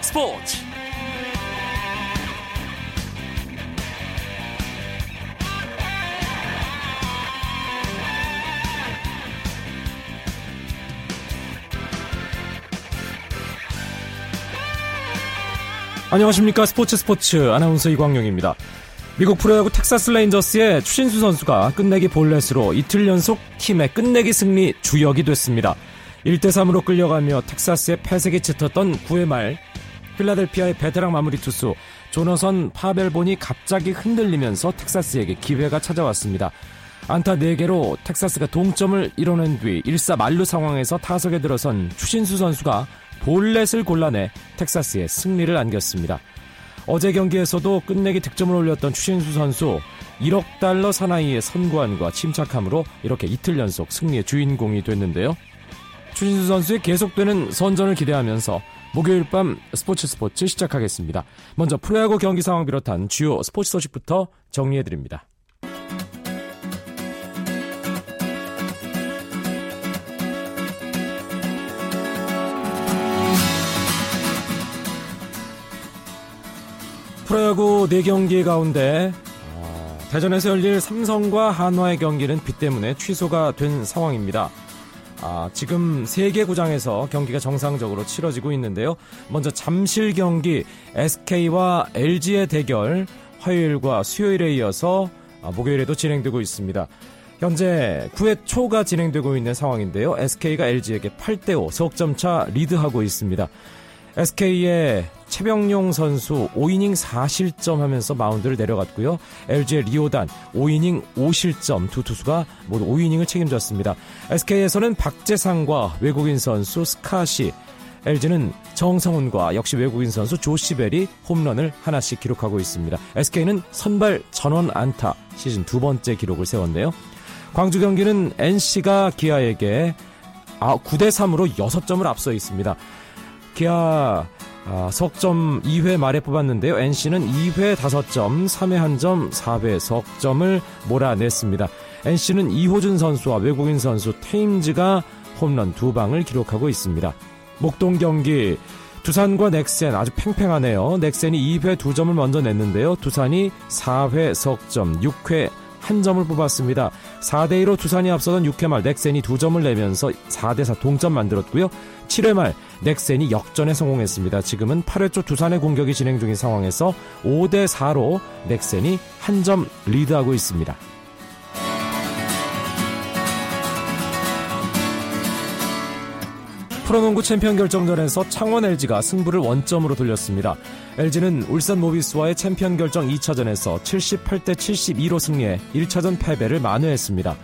스포츠 안녕하십니까. 스포츠 아나운서 이광용입니다. 미국 프로야구 텍사스 레인저스의 추신수 선수가 끝내기 볼넷으로 이틀 연속 팀의 끝내기 승리 주역이 됐습니다. 1대3으로 끌려가며 텍사스의 패색이 짙었던 9회 말 필라델피아의 베테랑 마무리 투수 조너선 파벨본이 갑자기 흔들리면서 텍사스에게 기회가 찾아왔습니다. 안타 4개로 텍사스가 동점을 이뤄낸 뒤 1사 만루 상황에서 타석에 들어선 추신수 선수가 볼넷을 골라내 텍사스에 승리를 안겼습니다. 어제 경기에서도 끝내기 득점을 올렸던 추신수 선수, 1억 달러 사나이의 선구안과 침착함으로 이렇게 이틀 연속 승리의 주인공이 됐는데요. 추신수 선수의 계속되는 선전을 기대하면서 목요일 밤 스포츠 시작하겠습니다. 먼저 프로야구 경기 상황 비롯한 주요 스포츠 소식부터 정리해드립니다. 프로야구 4경기 가운데 대전에서 열릴 삼성과 한화의 경기는 비 때문에 취소가 된 상황입니다. 지금 3개 구장에서 경기가 정상적으로 치러지고 있는데요. 먼저 잠실 경기 SK와 LG의 대결 화요일과 수요일에 이어서 목요일에도 진행되고 있습니다. 현재 9회 초가 진행되고 있는 상황인데요. SK가 LG에게 8대5 석점차 리드하고 있습니다. SK의 최병용 선수 5이닝 4실점 하면서 마운드를 내려갔고요. LG의 리오단 5이닝 5실점, 두 투수가 모두 5이닝을 책임졌습니다. SK에서는 박재상과 외국인 선수 스카시, LG는 정성훈과 역시 외국인 선수 조시벨이 홈런을 하나씩 기록하고 있습니다. SK는 선발 전원 안타 시즌 2번째 기록을 세웠네요. 광주 경기는 NC가 기아에게 9대3으로 6점을 앞서 있습니다. 기아 석점 2회 말에 뽑았는데요. NC는 2회 5점, 3회 1점, 4회 석점을 몰아냈습니다. NC는 이호준 선수와 외국인 선수 테임즈가 홈런 2방을 기록하고 있습니다. 목동 경기 두산과 넥센 아주 팽팽하네요. 넥센이 2회 2점을 먼저 냈는데요. 두산이 4회 석점, 6회 1점을 뽑았습니다. 4대2로 두산이 앞서던 6회 말 넥센이 2점을 내면서 4대4 동점 만들었고요. 7회 말 넥센이 역전에 성공했습니다. 지금은 8회 초 두산의 공격이 진행 중인 상황에서 5대4로 넥센이 1점 리드하고 있습니다. 프로농구 챔피언 결정전에서 창원 LG가 승부를 원점으로 돌렸습니다. LG는 울산 모비스와의 챔피언 결정 2차전에서 78대 72로 승리해 1차전 패배를 만회했습니다.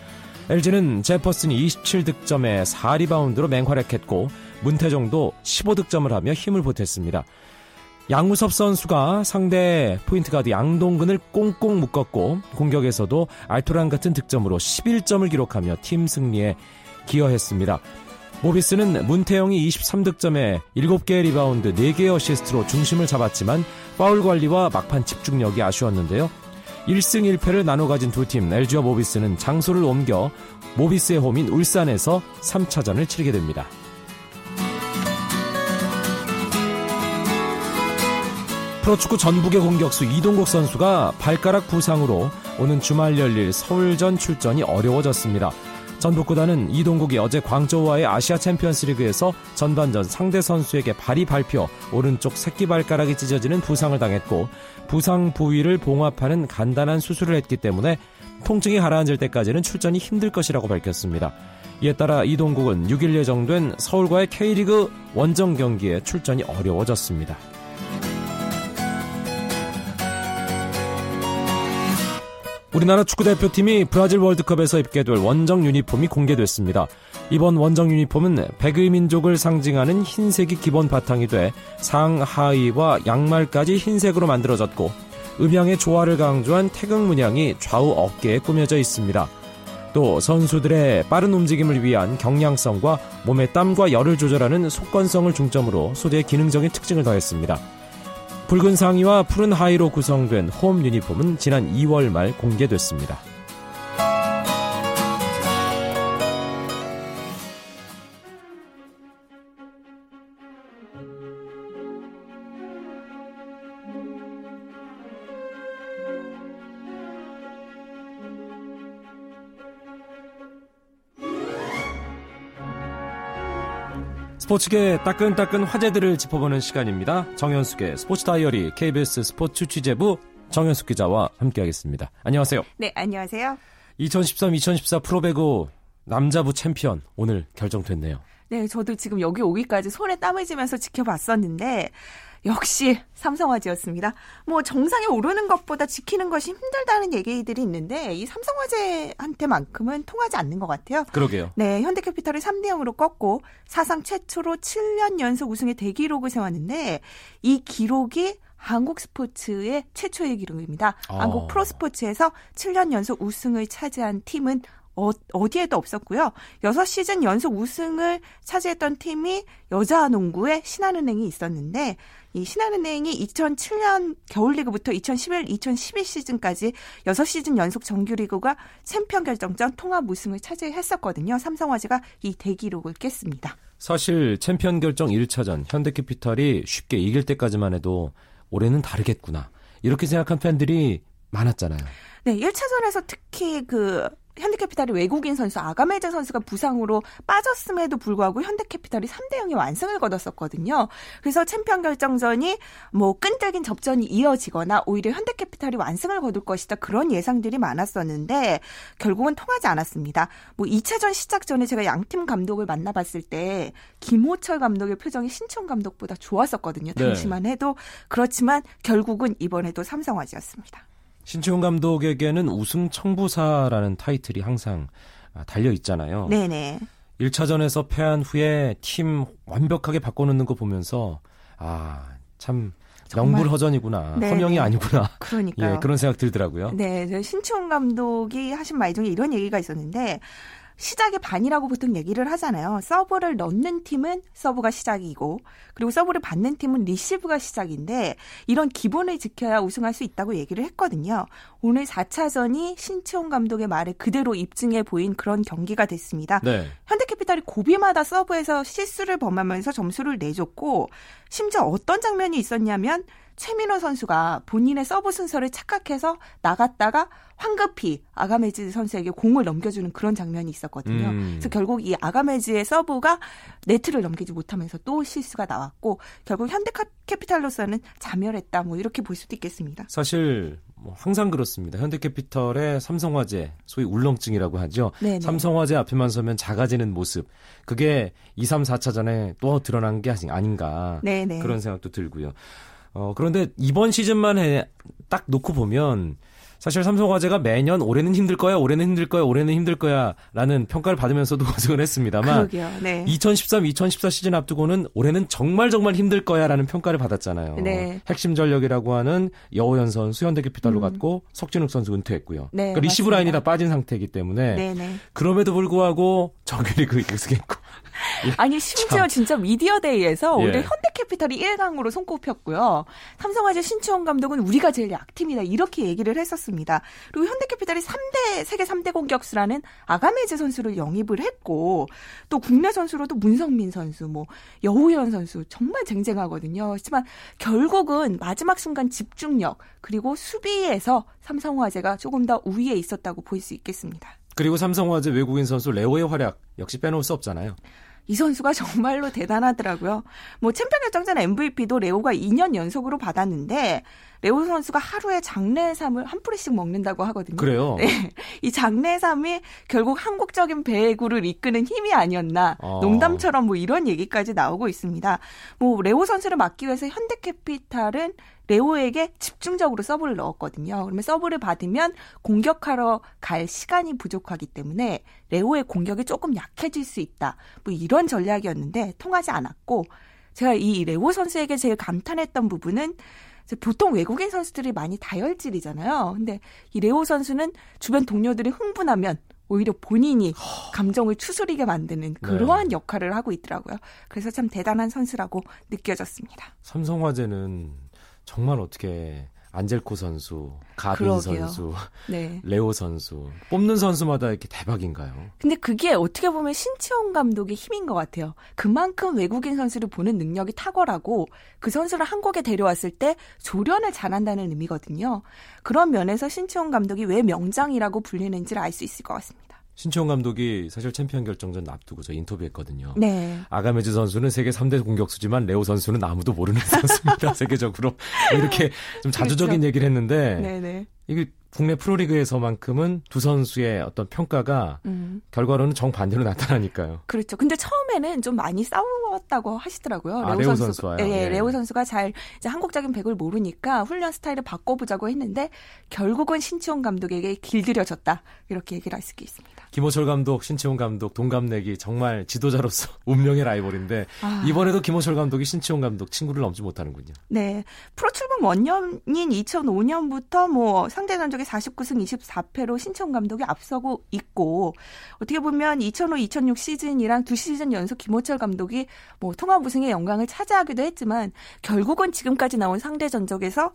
LG는 제퍼슨이 27득점에 4리바운드로 맹활약했고 문태종도 15득점을 하며 힘을 보탰습니다. 양우섭 선수가 상대 포인트가드 양동근을 꽁꽁 묶었고 공격에서도 알토란 같은 득점으로 11점을 기록하며 팀 승리에 기여했습니다. 모비스는 문태영이 23득점에 7개의 리바운드, 4개의 어시스트로 중심을 잡았지만 파울 관리와 막판 집중력이 아쉬웠는데요. 1승 1패를 나눠 가진 두 팀 LG와 모비스는 장소를 옮겨 모비스의 홈인 울산에서 3차전을 치르게 됩니다. 프로축구 전북의 공격수 이동국 선수가 발가락 부상으로 오는 주말 열릴 서울전 출전이 어려워졌습니다. 전북구단은 이동국이 어제 광저우와의 아시아 챔피언스리그에서 전반전 상대 선수에게 발이 밟혀 오른쪽 새끼발가락이 찢어지는 부상을 당했고 부상 부위를 봉합하는 간단한 수술을 했기 때문에 통증이 가라앉을 때까지는 출전이 힘들 것이라고 밝혔습니다. 이에 따라 이동국은 6일 예정된 서울과의 K리그 원정 경기에 출전이 어려워졌습니다. 우리나라 축구대표팀이 브라질 월드컵에서 입게 될 원정 유니폼이 공개됐습니다. 이번 원정 유니폼은 배그의 민족을 상징하는 흰색이 기본 바탕이 돼 상하의와 양말까지 흰색으로 만들어졌고 음양의 조화를 강조한 태극 문양이 좌우 어깨에 꾸며져 있습니다. 또 선수들의 빠른 움직임을 위한 경량성과 몸의 땀과 열을 조절하는 속건성을 중점으로 소재의 기능적인 특징을 더했습니다. 붉은 상의와 푸른 하의로 구성된 홈 유니폼은 지난 2월 말 공개됐습니다. 스포츠계 따끈따끈 화제들을 짚어보는 시간입니다. 정연숙의 스포츠 다이어리 KBS 스포츠 취재부 정연숙 기자와 함께하겠습니다. 안녕하세요. 네, 안녕하세요. 2013-2014 프로배구 남자부 챔피언 오늘 결정됐네요. 네, 저도 지금 여기 오기까지 손에 땀을 쥐면서 지켜봤었는데 역시 삼성화재였습니다. 뭐 정상에 오르는 것보다 지키는 것이 힘들다는 얘기들이 있는데 이 삼성화재한테만큼은 통하지 않는 것 같아요. 그러게요. 네, 현대캐피탈을 3-0으로 꺾고 사상 최초로 7년 연속 우승의 대기록을 세웠는데 이 기록이 한국 스포츠의 최초의 기록입니다. 한국 프로스포츠에서 7년 연속 우승을 차지한 팀은 어디에도 없었고요. 6시즌 연속 우승을 차지했던 팀이 여자농구의 신한은행이 있었는데 이 신한은행이 2007년 겨울리그부터 2011-2012 시즌까지 6시즌 연속 정규리그가 챔피언 결정전 통합 우승을 차지했었거든요. 삼성화재가 이 대기록을 깼습니다. 사실 챔피언 결정 1차전 현대캐피탈이 쉽게 이길 때까지만 해도 올해는 다르겠구나 이렇게 생각한 팬들이 많았잖아요. 네, 1차전에서 특히 그 현대캐피탈이 외국인 선수 아가메제 선수가 부상으로 빠졌음에도 불구하고 현대캐피탈이 3-0의 완승을 거뒀었거든요. 그래서 챔피언 결정전이 뭐 끈질긴 접전이 이어지거나 오히려 현대캐피탈이 완승을 거둘 것이다 그런 예상들이 많았었는데 결국은 통하지 않았습니다. 뭐 2차전 시작 전에 제가 양팀 감독을 만나봤을 때 김호철 감독의 표정이 신치홍 감독보다 좋았었거든요. 당시만 해도. 그렇지만 결국은 이번에도 삼성화재였습니다. 신치홍 감독에게는 우승 청부사라는 타이틀이 항상 달려 있잖아요. 네네. 1차전에서 패한 후에 팀 완벽하게 바꿔놓는 거 보면서 아, 참 명불허전이구나. 네네. 허명이 아니구나. 그러니까요. 예, 그런 생각 들더라고요. 네, 신치홍 감독이 하신 말 중에 이런 얘기가 있었는데 시작이 반이라고 보통 얘기를 하잖아요. 서브를 넣는 팀은 서브가 시작이고 그리고 서브를 받는 팀은 리시브가 시작인데 이런 기본을 지켜야 우승할 수 있다고 얘기를 했거든요. 오늘 4차전이 신치홍 감독의 말에 그대로 입증해 보인 그런 경기가 됐습니다. 네. 현대캐피탈이 고비마다 서브에서 실수를 범하면서 점수를 내줬고 심지어 어떤 장면이 있었냐면 최민호 선수가 본인의 서브 순서를 착각해서 나갔다가 황급히 아가메즈 선수에게 공을 넘겨주는 그런 장면이 있었거든요. 그래서 결국 이 아가메즈의 서브가 네트를 넘기지 못하면서 또 실수가 나왔고 결국 현대캐피탈로서는 자멸했다. 뭐 이렇게 볼 수도 있겠습니다. 사실 뭐 항상 그렇습니다. 현대캐피탈의 삼성화재, 소위 울렁증이라고 하죠. 네네. 삼성화재 앞에만 서면 작아지는 모습. 그게 2, 3, 4차전에 또 드러난 게 아닌가. 네네. 그런 생각도 들고요. 그런데 이번 시즌만 딱 놓고 보면 사실 삼성화재가 매년 올해는 힘들 거야 라는 평가를 받으면서도 우승을 했습니다만 그러게요. 네. 2013-2014 시즌 앞두고는 올해는 정말 힘들 거야 라는 평가를 받았잖아요. 네. 핵심 전력이라고 하는 여오현 선수 현대캐피탈로 갔고 석진욱 선수 은퇴했고요. 네, 그러니까 리시브 라인이 다 빠진 상태이기 때문에 네네. 그럼에도 불구하고 정규리그 우승했고 아니 심지어 참. 진짜 미디어데이에서 올해 현대캐피탈이 1강으로 손꼽혔고요. 삼성화재 신치홍 감독은 우리가 제일 약팀이다 이렇게 얘기를 했었습니다. 그리고 현대캐피탈이 세계 3대 공격수라는 아가메즈 선수를 영입을 했고 또 국내 선수로도 문성민 선수, 뭐 여오현 선수 정말 쟁쟁하거든요. 하지만 결국은 마지막 순간 집중력 그리고 수비에서 삼성화재가 조금 더 우위에 있었다고 볼 수 있겠습니다. 그리고 삼성화재 외국인 선수 레오의 활약 역시 빼놓을 수 없잖아요. 이 선수가 정말로 대단하더라고요. 뭐 챔피언 결정전 MVP도 레오가 2년 연속으로 받았는데 레오 선수가 하루에 장내삼을 한 뿌리씩 먹는다고 하거든요. 그래요? 네. 이 장내삼이 결국 한국적인 배구를 이끄는 힘이 아니었나. 농담처럼 뭐 이런 얘기까지 나오고 있습니다. 뭐 레오 선수를 막기 위해서 현대캐피탈은 레오에게 집중적으로 서브를 넣었거든요. 그러면 서브를 받으면 공격하러 갈 시간이 부족하기 때문에 레오의 공격이 조금 약해질 수 있다. 뭐 이런 전략이었는데 통하지 않았고 제가 이 레오 선수에게 제일 감탄했던 부분은 보통 외국인 선수들이 많이 다혈질이잖아요. 근데 이 레오 선수는 주변 동료들이 흥분하면 오히려 본인이 감정을 추스리게 만드는 그러한 역할을 하고 있더라고요. 그래서 참 대단한 선수라고 느껴졌습니다. 삼성화재는 정말 어떻게 안젤코 선수, 가빈 그러게요. 선수, 네. 레오 선수 뽑는 선수마다 이렇게 대박인가요? 근데 그게 어떻게 보면 신치홍 감독의 힘인 것 같아요. 그만큼 외국인 선수를 보는 능력이 탁월하고 그 선수를 한국에 데려왔을 때 조련을 잘한다는 의미거든요. 그런 면에서 신치홍 감독이 왜 명장이라고 불리는지를 알 수 있을 것 같습니다. 신치홍 감독이 사실 챔피언 결정전 앞두고 저 인터뷰했거든요. 네. 아가메즈 선수는 세계 3대 공격수지만 레오 선수는 아무도 모르는 선수입니다. 세계적으로. 이렇게 좀 자주적인 그렇죠. 얘기를 했는데 네네. 이게 국내 프로리그에서만큼은 두 선수의 어떤 평가가 결과로는 정반대로 나타나니까요. 그렇죠. 근데 처음에는 좀 많이 싸웠다고 하시더라고요. 아, 레오 선수가요? 네. 레오 선수가 잘 이제 한국적인 배구를 모르니까 훈련 스타일을 바꿔보자고 했는데 결국은 신치홍 감독에게 길들여졌다. 이렇게 얘기를 할 수 있습니다. 김호철 감독, 신치홍 감독, 동갑내기 정말 지도자로서 운명의 라이벌인데 이번에도 김호철 감독이 신치홍 감독 친구를 넘지 못하는군요. 네. 프로 출범 원년인 2005년부터 뭐 상대 선수 49승 24패로 신치홍 감독이 앞서고 있고 어떻게 보면 2005-2006 시즌이랑 두 시즌 연속 김호철 감독이 뭐 통합 우승의 영광을 차지하기도 했지만 결국은 지금까지 나온 상대 전적에서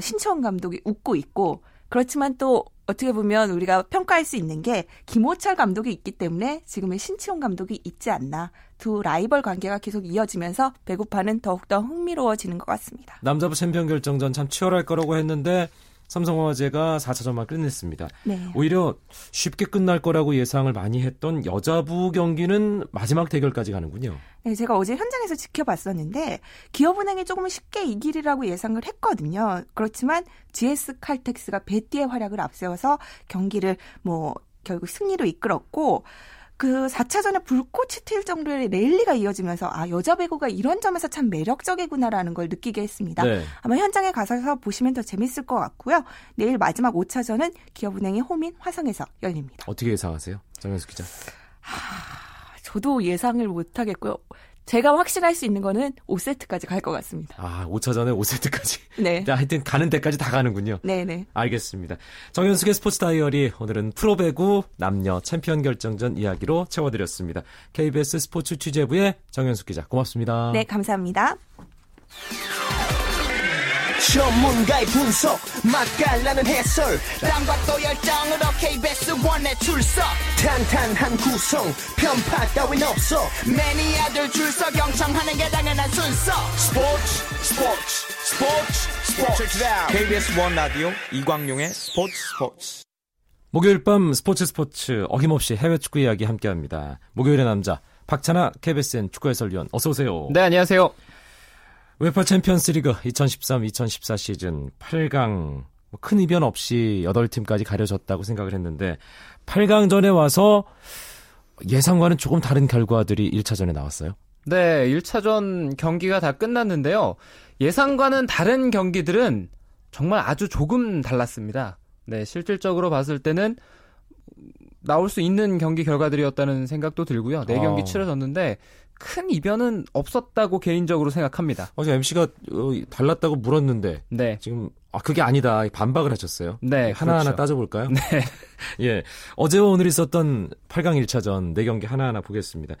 신치홍 감독이 웃고 있고 그렇지만 또 어떻게 보면 우리가 평가할 수 있는 게 김호철 감독이 있기 때문에 지금의 신치홍 감독이 있지 않나. 두 라이벌 관계가 계속 이어지면서 배구판은 더욱더 흥미로워지는 것 같습니다. 남자부 챔피언 결정전 참 치열할 거라고 했는데 삼성화재가 4차전만 끝냈습니다. 네. 오히려 쉽게 끝날 거라고 예상을 많이 했던 여자부 경기는 마지막 대결까지 가는군요. 네, 제가 어제 현장에서 지켜봤었는데 기업은행이 조금 쉽게 이기리라고 예상을 했거든요. 그렇지만 GS칼텍스가 배띠의 활약을 앞세워서 경기를 뭐 결국 승리로 이끌었고 그 4차전에 불꽃이 튈 정도의 랠리가 이어지면서 여자 배구가 이런 점에서 참 매력적이구나라는 걸 느끼게 했습니다. 네. 아마 현장에 가셔서 보시면 더 재밌을 것 같고요. 내일 마지막 5차전은 기업은행의 홈인 화성에서 열립니다. 어떻게 예상하세요? 정연숙 기자. 저도 예상을 못하겠고요. 제가 확실할 수 있는 거는 5세트까지 갈 것 같습니다. 5차전에 5세트까지. 네. 하여튼 가는 데까지 다 가는군요. 네네. 알겠습니다. 정연숙의 스포츠 다이어리 오늘은 프로배구 남녀 챔피언 결정전 이야기로 채워드렸습니다. KBS 스포츠 취재부의 정연숙 기자 고맙습니다. 네, 감사합니다. 전문가의 분석, 맛깔나는 해설, 땀박도 열정으로 KBS1에 출석. 탄탄한 구성, 편파 따윈 없어. 매니아들 줄서 경청하는 게 당연한 순서. 스포츠, 스포츠, 스포츠, 스포츠. KBS1 라디오 이광용의 스포츠, 스포츠. 목요일 밤 스포츠, 스포츠. 어김없이 해외 축구 이야기 함께합니다. 목요일의 남자, 박찬아 KBSN 축구 해설위원. 어서 오세요. 네, 안녕하세요. 우에파 챔피언스리그 2013-2014 시즌 8강 큰 이변 없이 8팀까지 가려졌다고 생각을 했는데 8강전에 와서 예상과는 조금 다른 결과들이 1차전에 나왔어요. 네, 1차전 경기가 다 끝났는데요. 예상과는 다른 경기들은 정말 아주 조금 달랐습니다. 네, 실질적으로 봤을 때는 나올 수 있는 경기 결과들이었다는 생각도 들고요. 4경기 치러졌는데 큰 이변은 없었다고 개인적으로 생각합니다. 어제 MC가 달랐다고 물었는데 네. 지금 그게 아니다 반박을 하셨어요. 네, 하나하나 그렇죠. 따져볼까요? 네. 예, 어제와 오늘 있었던 8강 1차전 4경기 하나하나 보겠습니다.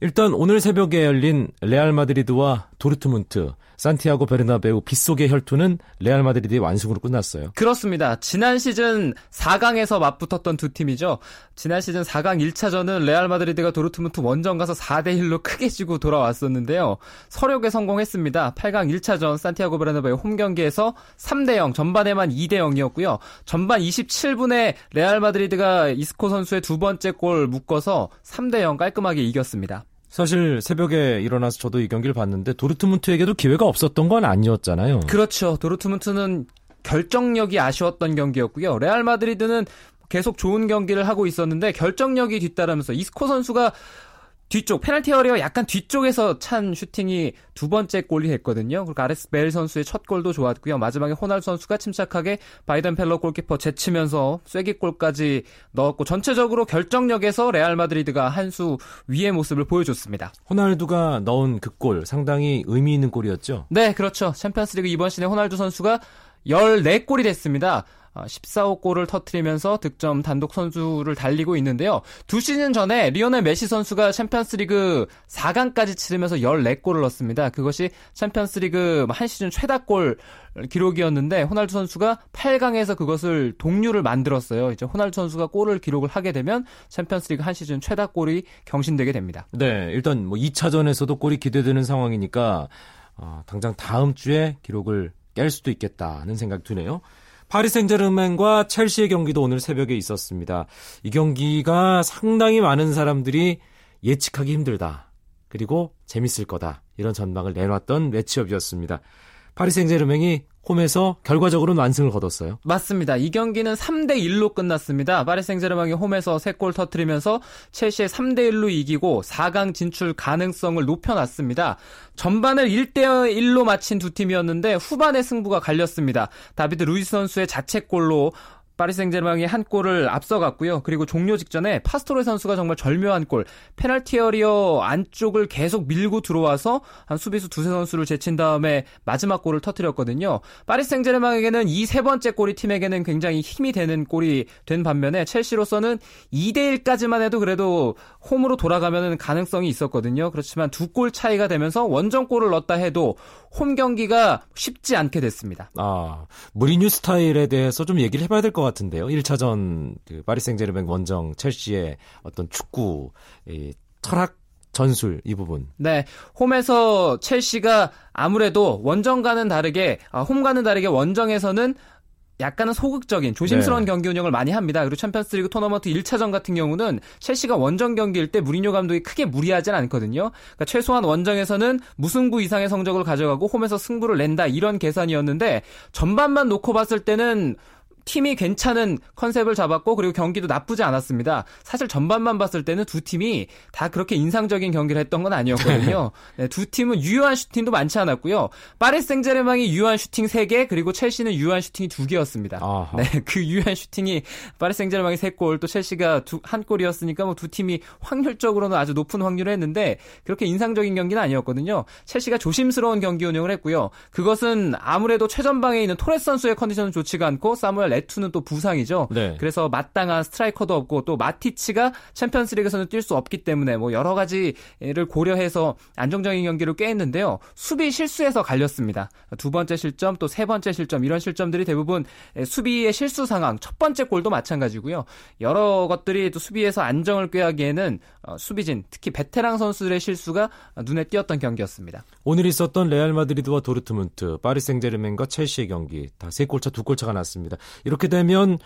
일단 오늘 새벽에 열린 레알 마드리드와 도르트문트, 산티아고 베르나베우 빗속의 혈투는 레알 마드리드의 완승으로 끝났어요. 그렇습니다. 지난 시즌 4강에서 맞붙었던 두 팀이죠. 지난 시즌 4강 1차전은 레알 마드리드가 도르트문트 원정 가서 4대1로 크게 지고 돌아왔었는데요. 서력에 성공했습니다. 8강 1차전 산티아고 베르나베우 홈경기에서 3대0, 전반에만 2대0이었고요. 전반 27분에 레알 마드리드가 이스코 선수의 두 번째 골 묶어서 3대0 깔끔하게 이겼습니다. 사실 새벽에 일어나서 저도 이 경기를 봤는데 도르트문트에게도 기회가 없었던 건 아니었잖아요. 그렇죠. 도르트문트는 결정력이 아쉬웠던 경기였고요. 레알 마드리드는 계속 좋은 경기를 하고 있었는데 결정력이 뒤따르면서 이스코 선수가 뒤쪽 페널티 어리어 약간 뒤쪽에서 찬 슈팅이 두 번째 골이 됐거든요. 그리고 아레스 벨 선수의 첫 골도 좋았고요. 마지막에 호날두 선수가 침착하게 바이든 펠러 골키퍼 제치면서 쐐기골까지 넣었고 전체적으로 결정력에서 레알 마드리드가 한 수 위의 모습을 보여줬습니다. 호날두가 넣은 그 골 상당히 의미 있는 골이었죠? 네, 그렇죠. 챔피언스리그 이번 시즌에 호날두 선수가 14골이 됐습니다. 14호 골을 터뜨리면서 득점 단독 선수를 달리고 있는데요. 두 시즌 전에 리오넬 메시 선수가 챔피언스리그 4강까지 치르면서 14골을 넣었습니다. 그것이 챔피언스리그 한 시즌 최다골 기록이었는데 호날두 선수가 8강에서 그것을 동률을 만들었어요. 이제 호날두 선수가 골을 기록을 하게 되면 챔피언스리그 한 시즌 최다골이 경신되게 됩니다. 네, 일단 뭐 2차전에서도 골이 기대되는 상황이니까 당장 다음 주에 기록을 깰 수도 있겠다는 생각이 드네요. 파리 생제르맹과 첼시의 경기도 오늘 새벽에 있었습니다. 이 경기가 상당히 많은 사람들이 예측하기 힘들다, 그리고 재밌을 거다, 이런 전망을 내놨던 매치업이었습니다. 파리 생제르맹이 홈에서 결과적으로는 완승을 거뒀어요. 맞습니다. 이 경기는 3-1로 끝났습니다. 파리 생제르맹이 홈에서 3골 터뜨리면서 첼시에 3-1로 이기고 4강 진출 가능성을 높여놨습니다. 전반을 1-1로 마친 두 팀이었는데 후반에 승부가 갈렸습니다. 다비드 루이스 선수의 자책골로 파리 생제르맹이 한 골을 앞서갔고요. 그리고 종료 직전에 파스토레 선수가 정말 절묘한 골, 페널티 에리어 안쪽을 계속 밀고 들어와서 한 수비수 두세 선수를 제친 다음에 마지막 골을 터뜨렸거든요. 파리 생제르맹에게는 이 세 번째 골이 팀에게는 굉장히 힘이 되는 골이 된 반면에 첼시로서는 2-1까지만 해도 그래도 홈으로 돌아가면 가능성이 있었거든요. 그렇지만 두 골 차이가 되면서 원정골을 넣었다 해도 홈 경기가 쉽지 않게 됐습니다. 아, 무리뉴 스타일에 대해서 좀 얘기를 해봐야 될 것 같은데요. 1차전 그 파리 생제르맹 원정 첼시의 어떤 축구 철학, 전술, 이 부분. 네, 홈에서 첼시가 아무래도 원정과는 다르게, 홈과는 다르게 원정에서는 약간은 소극적인, 조심스러운, 네, 경기 운영을 많이 합니다. 그리고 챔피언스리그 토너먼트 1차전 같은 경우는 첼시가 원정 경기일 때 무리뉴 감독이 크게 무리하진 않거든요. 그러니까 최소한 원정에서는 무승부 이상의 성적을 가져가고 홈에서 승부를 낸다, 이런 계산이었는데 전반만 놓고 봤을 때는 팀이 괜찮은 컨셉을 잡았고, 그리고 경기도 나쁘지 않았습니다. 사실 전반만 봤을 때는 두 팀이 다 그렇게 인상적인 경기를 했던 건 아니었거든요. 네, 두 팀은 유효한 슈팅도 많지 않았고요. 파리 생제르맹이 유효한 슈팅 3개, 그리고 첼시는 유효한 슈팅이 2개였습니다. 네, 그 유효한 슈팅이 파리 생제르맹이 3골, 또 첼시가 한 골이었으니까 뭐 두 팀이 확률적으로는 아주 높은 확률을 했는데 그렇게 인상적인 경기는 아니었거든요. 첼시가 조심스러운 경기 운영을 했고요. 그것은 아무래도 최전방에 있는 토레스 선수의 컨디션은 좋지가 않고 사무엘 레투는 또 부상이죠. 네. 그래서 마땅한 스트라이커도 없고 또 마티치가 챔피언스리그에서는 뛸 수 없기 때문에 뭐 여러 가지를 고려해서 안정적인 경기를 꾀했는데요. 수비 실수에서 갈렸습니다. 두 번째 실점, 또 세 번째 실점, 이런 실점들이 대부분 수비의 실수 상황, 첫 번째 골도 마찬가지고요. 여러 것들이 또 수비에서 안정을 꾀하기에는 수비진, 특히 베테랑 선수들의 실수가 눈에 띄었던 경기였습니다. 오늘 있었던 레알 마드리드와 도르트문트, 파리 생제르맹과 첼시의 경기 다 3골차, 2골차가 났습니다. 이렇게 되면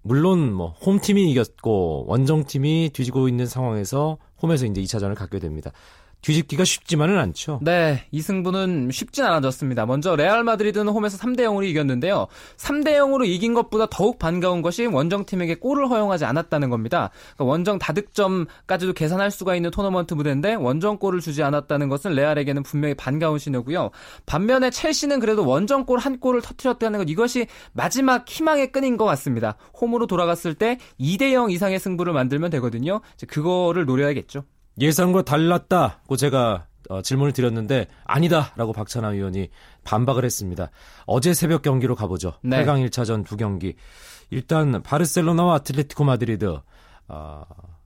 물론 뭐 홈팀이 이겼고 원정팀이 뒤지고 있는 상황에서 홈에서 이제 2차전을 갖게 됩니다. 뒤집기가 쉽지만은 않죠. 네, 이 승부는 쉽진 않아졌습니다. 먼저 레알 마드리드는 홈에서 3-0으로 이겼는데요. 3-0으로 이긴 것보다 더욱 반가운 것이 원정팀에게 골을 허용하지 않았다는 겁니다. 그러니까 원정 다득점까지도 계산할 수가 있는 토너먼트 무대인데 원정골을 주지 않았다는 것은 레알에게는 분명히 반가운 신호고요. 반면에 첼시는 그래도 원정골 한 골을 터뜨렸다는 것, 이것이 마지막 희망의 끈인 것 같습니다. 홈으로 돌아갔을 때 2-0 이상의 승부를 만들면 되거든요. 이제 그거를 노려야겠죠. 예상과 달랐다고 제가 질문을 드렸는데 아니다라고 박찬하 위원이 반박을 했습니다. 어제 새벽 경기로 가보죠. 네. 8강 1차전 두 경기. 일단 바르셀로나와 아틀레티코 마드리드,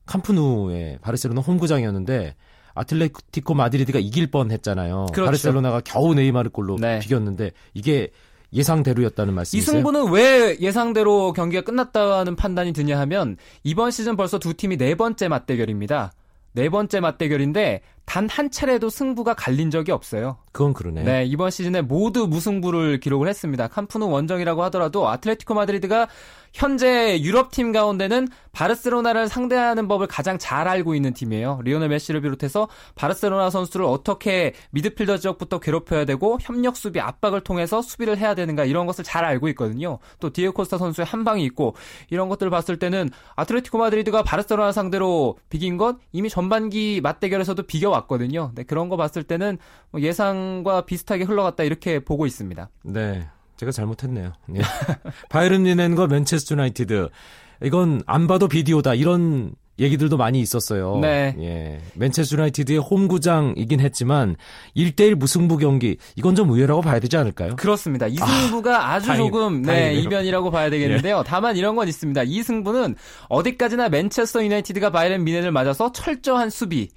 캄프누의 바르셀로나 홈구장이었는데 아틀레티코 마드리드가 이길 뻔했잖아요. 그렇죠. 바르셀로나가 겨우 네이마르 골로, 네, 비겼는데 이게 예상대로였다는 말씀이세요? 이 승부는 왜 예상대로 경기가 끝났다는 판단이 드냐 하면 이번 시즌 벌써 두 팀이 네 번째 맞대결입니다. 네 번째 맞대결인데 단 한 차례도 승부가 갈린 적이 없어요. 그건 그러네요. 네, 이번 시즌에 모두 무승부를 기록을 했습니다. 캄프누 원정이라고 하더라도 아틀레티코 마드리드가 현재 유럽팀 가운데는 바르셀로나를 상대하는 법을 가장 잘 알고 있는 팀이에요. 리오넬 메시를 비롯해서 바르셀로나 선수를 어떻게 미드필더 지역부터 괴롭혀야 되고 협력 수비, 압박을 통해서 수비를 해야 되는가, 이런 것을 잘 알고 있거든요. 또 디에고 코스타 선수의 한 방이 있고, 이런 것들을 봤을 때는 아틀레티코 마드리드가 바르셀로나 상대로 비긴 건 이미 전반기 맞대결에서도 비겨왔거든요. 네, 그런 거 봤을 때는 예상과 비슷하게 흘러갔다, 이렇게 보고 있습니다. 네. 제가 잘못했네요. 네. 바이에른 뮌헨과 맨체스터 유나이티드, 이건 안 봐도 비디오다, 이런 얘기들도 많이 있었어요. 네. 예. 맨체스터 유나이티드의 홈구장이긴 했지만 1-1 무승부 경기, 이건 좀 의외라고 봐야 되지 않을까요? 그렇습니다. 이 승부가 아주 조금 다행이네요. 이변이라고 봐야 되겠는데요. 예. 다만 이런 건 있습니다. 이 승부는 어디까지나 맨체스터 유나이티드가 바이에른 뮌헨을 맞아서 철저한 수비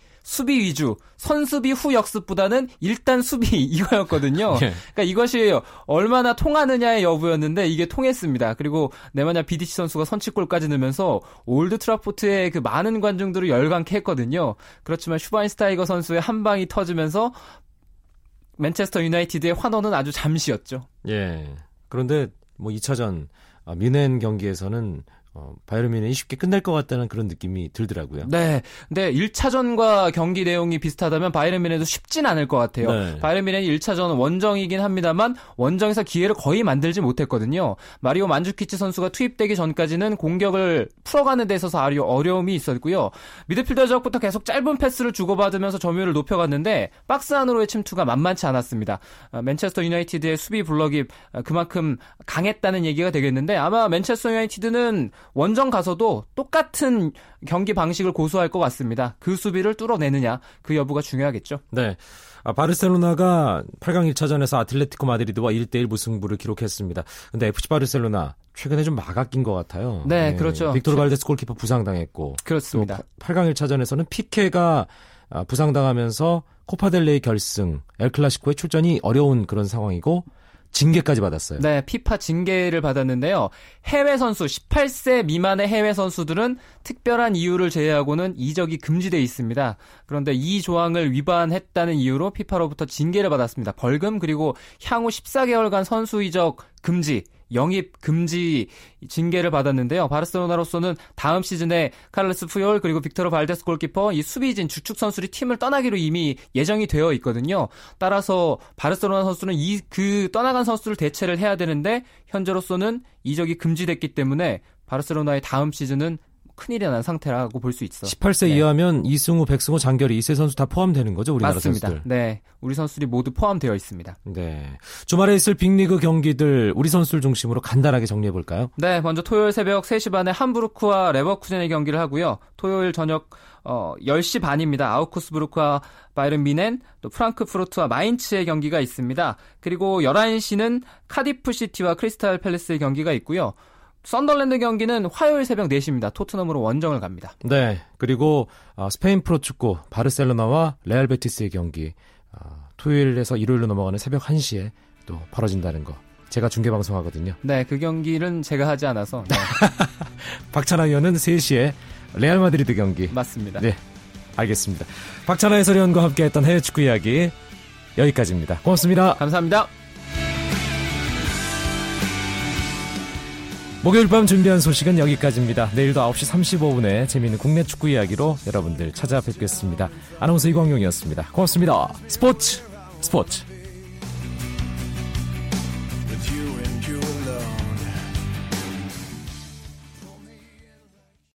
위주, 선수비 후 역습보다는 일단 수비, 이거였거든요. 예. 그러니까 이것이 얼마나 통하느냐의 여부였는데 이게 통했습니다. 그리고 네마냐 비디치 선수가 선취골까지 넣으면서 올드 트라포트의 그 많은 관중들을 열광케 했거든요. 그렇지만 슈바인스타이거 선수의 한 방이 터지면서 맨체스터 유나이티드의 환호는 아주 잠시였죠. 예. 그런데 뭐 2차전 뮌헨 경기에서는 바이에른 뮌헨이 쉽게 끝날 것 같다는 그런 느낌이 들더라고요. 네. 근데 1차전과 경기 내용이 비슷하다면 바이에른 뮌헨도 쉽진 않을 것 같아요. 네. 바이에른 뮌헨이 1차전 원정이긴 합니다만 원정에서 기회를 거의 만들지 못했거든요. 마리오 만주키치 선수가 투입되기 전까지는 공격을 풀어가는 데 있어서 아주 어려움이 있었고요. 미드필더 지역부터 계속 짧은 패스를 주고받으면서 점유율을 높여갔는데 박스 안으로의 침투가 만만치 않았습니다. 맨체스터 유나이티드의 수비 블럭이 그만큼 강했다는 얘기가 되겠는데 아마 맨체스터 유나이티드는 원정 가서도 똑같은 경기 방식을 고수할 것 같습니다. 그 수비를 뚫어내느냐 그 여부가 중요하겠죠. 네, 바르셀로나가 8강 1차전에서 아틀레티코 마드리드와 1대1 무승부를 기록했습니다. 근데 FC 바르셀로나 최근에 좀 막아 낀 것 같아요. 네, 네, 그렇죠. 빅토르 발데스 골키퍼 부상당했고 그렇습니다. 8강 1차전에서는 피케가 부상당하면서 코파델레이 결승, 엘클라시코의 출전이 어려운 그런 상황이고 징계까지 받았어요. 네, 피파 징계를 받았는데요. 해외 선수 18세 미만의 해외 선수들은 특별한 이유를 제외하고는 이적이 금지돼 있습니다. 그런데 이 조항을 위반했다는 이유로 피파로부터 징계를 받았습니다. 벌금 그리고 향후 14개월간 선수 이적 금지, 영입 금지 징계를 받았는데요. 바르셀로나로서는 다음 시즌에 카를레스 푸욜 그리고 빅토르 발데스 골키퍼 이 수비진 주축 선수들이 팀을 떠나기로 이미 예정이 되어 있거든요. 따라서 바르셀로나 선수는 그 떠나간 선수를 대체를 해야 되는데 현재로서는 이적이 금지됐기 때문에 바르셀로나의 다음 시즌은 큰일이 난 상태라고 볼 수 있어. 18세 네. 이하면 이승우, 백승호, 장결희, 이세 선수 다 포함되는 거죠? 우리나라 맞습니다. 선수들. 네. 우리 선수들이 모두 포함되어 있습니다. 네. 주말에 있을 빅리그 경기들 우리 선수들 중심으로 간단하게 정리해볼까요? 네. 먼저 토요일 새벽 3시 반에 함부르크와 레버쿠젠의 경기를 하고요. 토요일 저녁 10시 반입니다. 아우크스부르크와 바이에른 뮌헨, 또 프랑크푸르트와 마인츠의 경기가 있습니다. 그리고 11시는 카디프시티와 크리스탈 팰리스의 경기가 있고요. 썬덜랜드 경기는 화요일 새벽 4시입니다. 토트넘으로 원정을 갑니다. 네, 그리고 스페인 프로축구 바르셀로나와 레알 베티스의 경기 토요일에서 일요일로 넘어가는 새벽 1시에 또 벌어진다는 거 제가 중계방송하거든요. 네, 그 경기는 제가 하지 않아서 네. 박찬하 위원은 3시에 레알 마드리드 경기 맞습니다. 네, 알겠습니다. 박찬하 해설위원과 함께했던 해외 축구 이야기 여기까지입니다. 고맙습니다. 감사합니다. 목요일 밤 준비한 소식은 여기까지입니다. 내일도 9시 35분에 재미있는 국내 축구 이야기로 여러분들 찾아뵙겠습니다. 아나운서 이광용이었습니다. 고맙습니다. 스포츠!